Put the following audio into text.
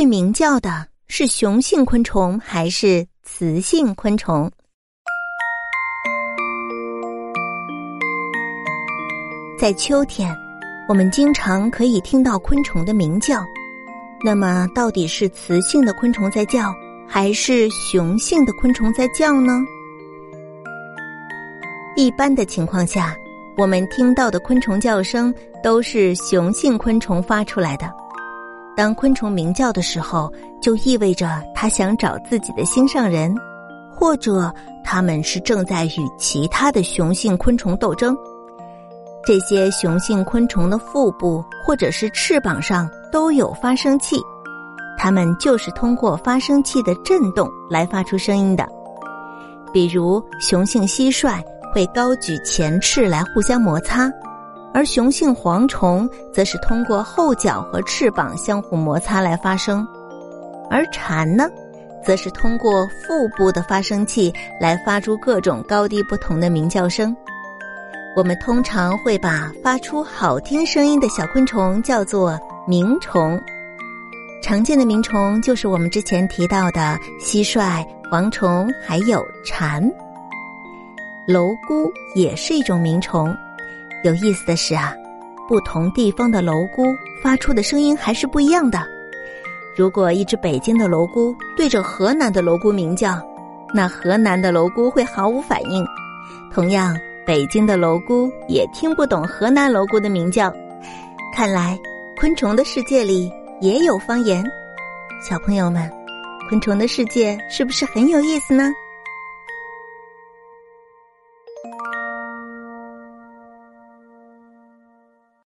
会鸣叫的是雄性昆虫还是雌性昆虫？在秋天，我们经常可以听到昆虫的鸣叫，那么到底是雌性的昆虫在叫，还是雄性的昆虫在叫呢？一般的情况下，我们听到的昆虫叫声都是雄性昆虫发出来的。当昆虫鸣叫的时候，就意味着它想找自己的心上人，或者它们是正在与其他的雄性昆虫斗争。这些雄性昆虫的腹部或者是翅膀上都有发声器，它们就是通过发声器的震动来发出声音的。比如雄性蟋蟀会高举前翅来互相摩擦，而雄性蝗虫则是通过后脚和翅膀相互摩擦来发声，而蝉呢，则是通过腹部的发声器来发出各种高低不同的鸣叫声。我们通常会把发出好听声音的小昆虫叫做鸣虫。常见的鸣虫就是我们之前提到的蟋蟀、蝗虫还有蝉。蝼蛄也是一种鸣虫。有意思的是啊，不同地方的蝼蛄发出的声音还是不一样的。如果一只北京的蝼蛄对着河南的蝼蛄鸣叫，那河南的蝼蛄会毫无反应。同样，北京的蝼蛄也听不懂河南蝼蛄的鸣叫。看来昆虫的世界里也有方言。小朋友们，昆虫的世界是不是很有意思呢？